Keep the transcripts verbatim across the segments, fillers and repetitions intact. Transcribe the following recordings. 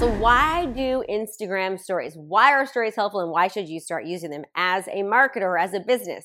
So why do Instagram stories? Why are stories helpful, and why should you start using them as a marketer or as a business?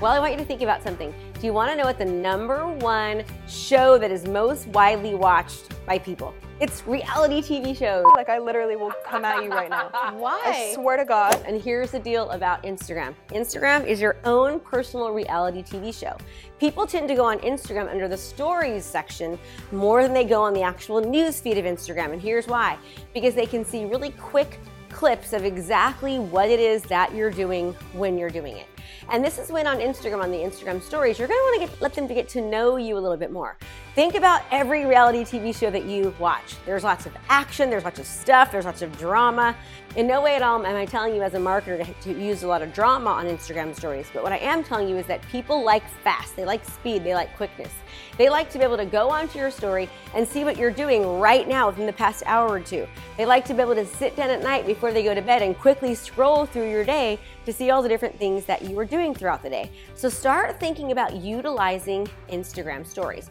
Well, I want you to think about something. Do you want to know what the number one show that is most widely watched by people? It's reality T V shows. Like, I literally will come at you right now. Why? I swear to God. And here's the deal about Instagram. Instagram is your own personal reality T V show. People tend to go on Instagram under the stories section more than they go on the actual news feed of Instagram. And here's why. Because they can see really quick clips of exactly what it is that you're doing when you're doing it. And this is when on Instagram, on the Instagram stories, you're going to want to get, let them to get to know you a little bit more. Think about every reality T V show that you watch. There's lots of action, there's lots of stuff, there's lots of drama. In no way at all am I telling you as a marketer to, to use a lot of drama on Instagram stories, but what I am telling you is that people like fast, they like speed, they like quickness. They like to be able to go onto your story and see what you're doing right now within the past hour or two. They like to be able to sit down at night before they go to bed and quickly scroll through your day to see all the different things that you were doing throughout the day. So start thinking about utilizing Instagram stories.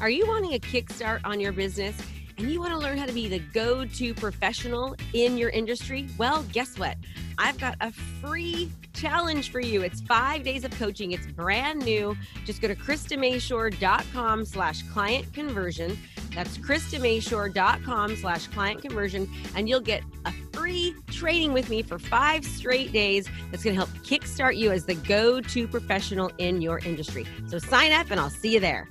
Are you wanting a kickstart on your business and you want to learn how to be the go-to professional in your industry? Well, guess what? I've got a free challenge for you. It's five days of coaching. It's brand new. Just go to KristaMayshore.com slash client conversion. That's KristaMayshore.com slash client conversion, and you'll get a free training with me for five straight days that's going to help kickstart you as the go-to professional in your industry. So sign up and I'll see you there.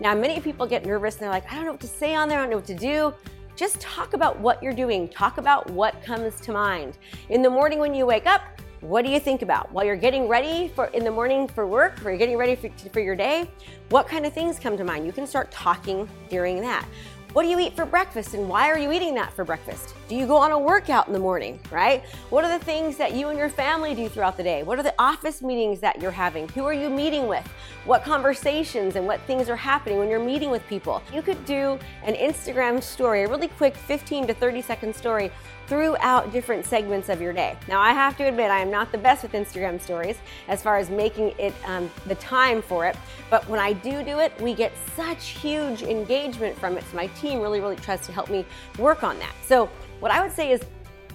Now, many people get nervous and they're like, I don't know what to say on there, I don't know what to do. Just talk about what you're doing. Talk about what comes to mind. In the morning when you wake up, what do you think about? While you're getting ready for in the morning for work, or you're getting ready for, for your day, what kind of things come to mind? You can start talking during that. What do you eat for breakfast, and why are you eating that for breakfast? Do you go on a workout in the morning, right? What are the things that you and your family do throughout the day? What are the office meetings that you're having? Who are you meeting with? What conversations and what things are happening when you're meeting with people? You could do an Instagram story, a really quick fifteen to thirty second story throughout different segments of your day. Now, I have to admit, I am not the best with Instagram stories as far as making it um, the time for it, but when I do do it, we get such huge engagement from it, so my team really, really tries to help me work on that. So what I would say is,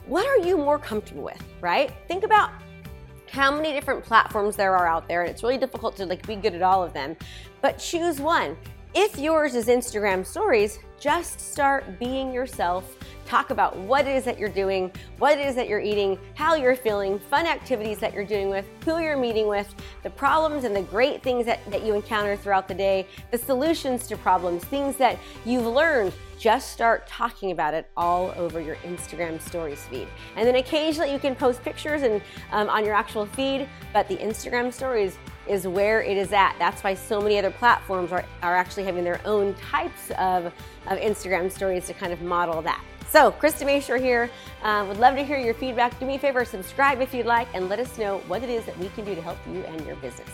what are you more comfortable with, right? Think about how many different platforms there are out there, and it's really difficult to like be good at all of them, but choose one. If yours is Instagram stories, just start being yourself. Talk about what it is that you're doing, what it is that you're eating, how you're feeling, fun activities that you're doing with, who you're meeting with, the problems and the great things that, that you encounter throughout the day, the solutions to problems, things that you've learned. Just start talking about it all over your Instagram stories feed. And then occasionally you can post pictures and um, on your actual feed, but the Instagram stories is where it is at. That's why so many other platforms are, are actually having their own types of, of Instagram stories to kind of model that. So, Krista Mayshore here. Uh, would love to hear your feedback. Do me a favor, subscribe if you'd like, and let us know what it is that we can do to help you and your business.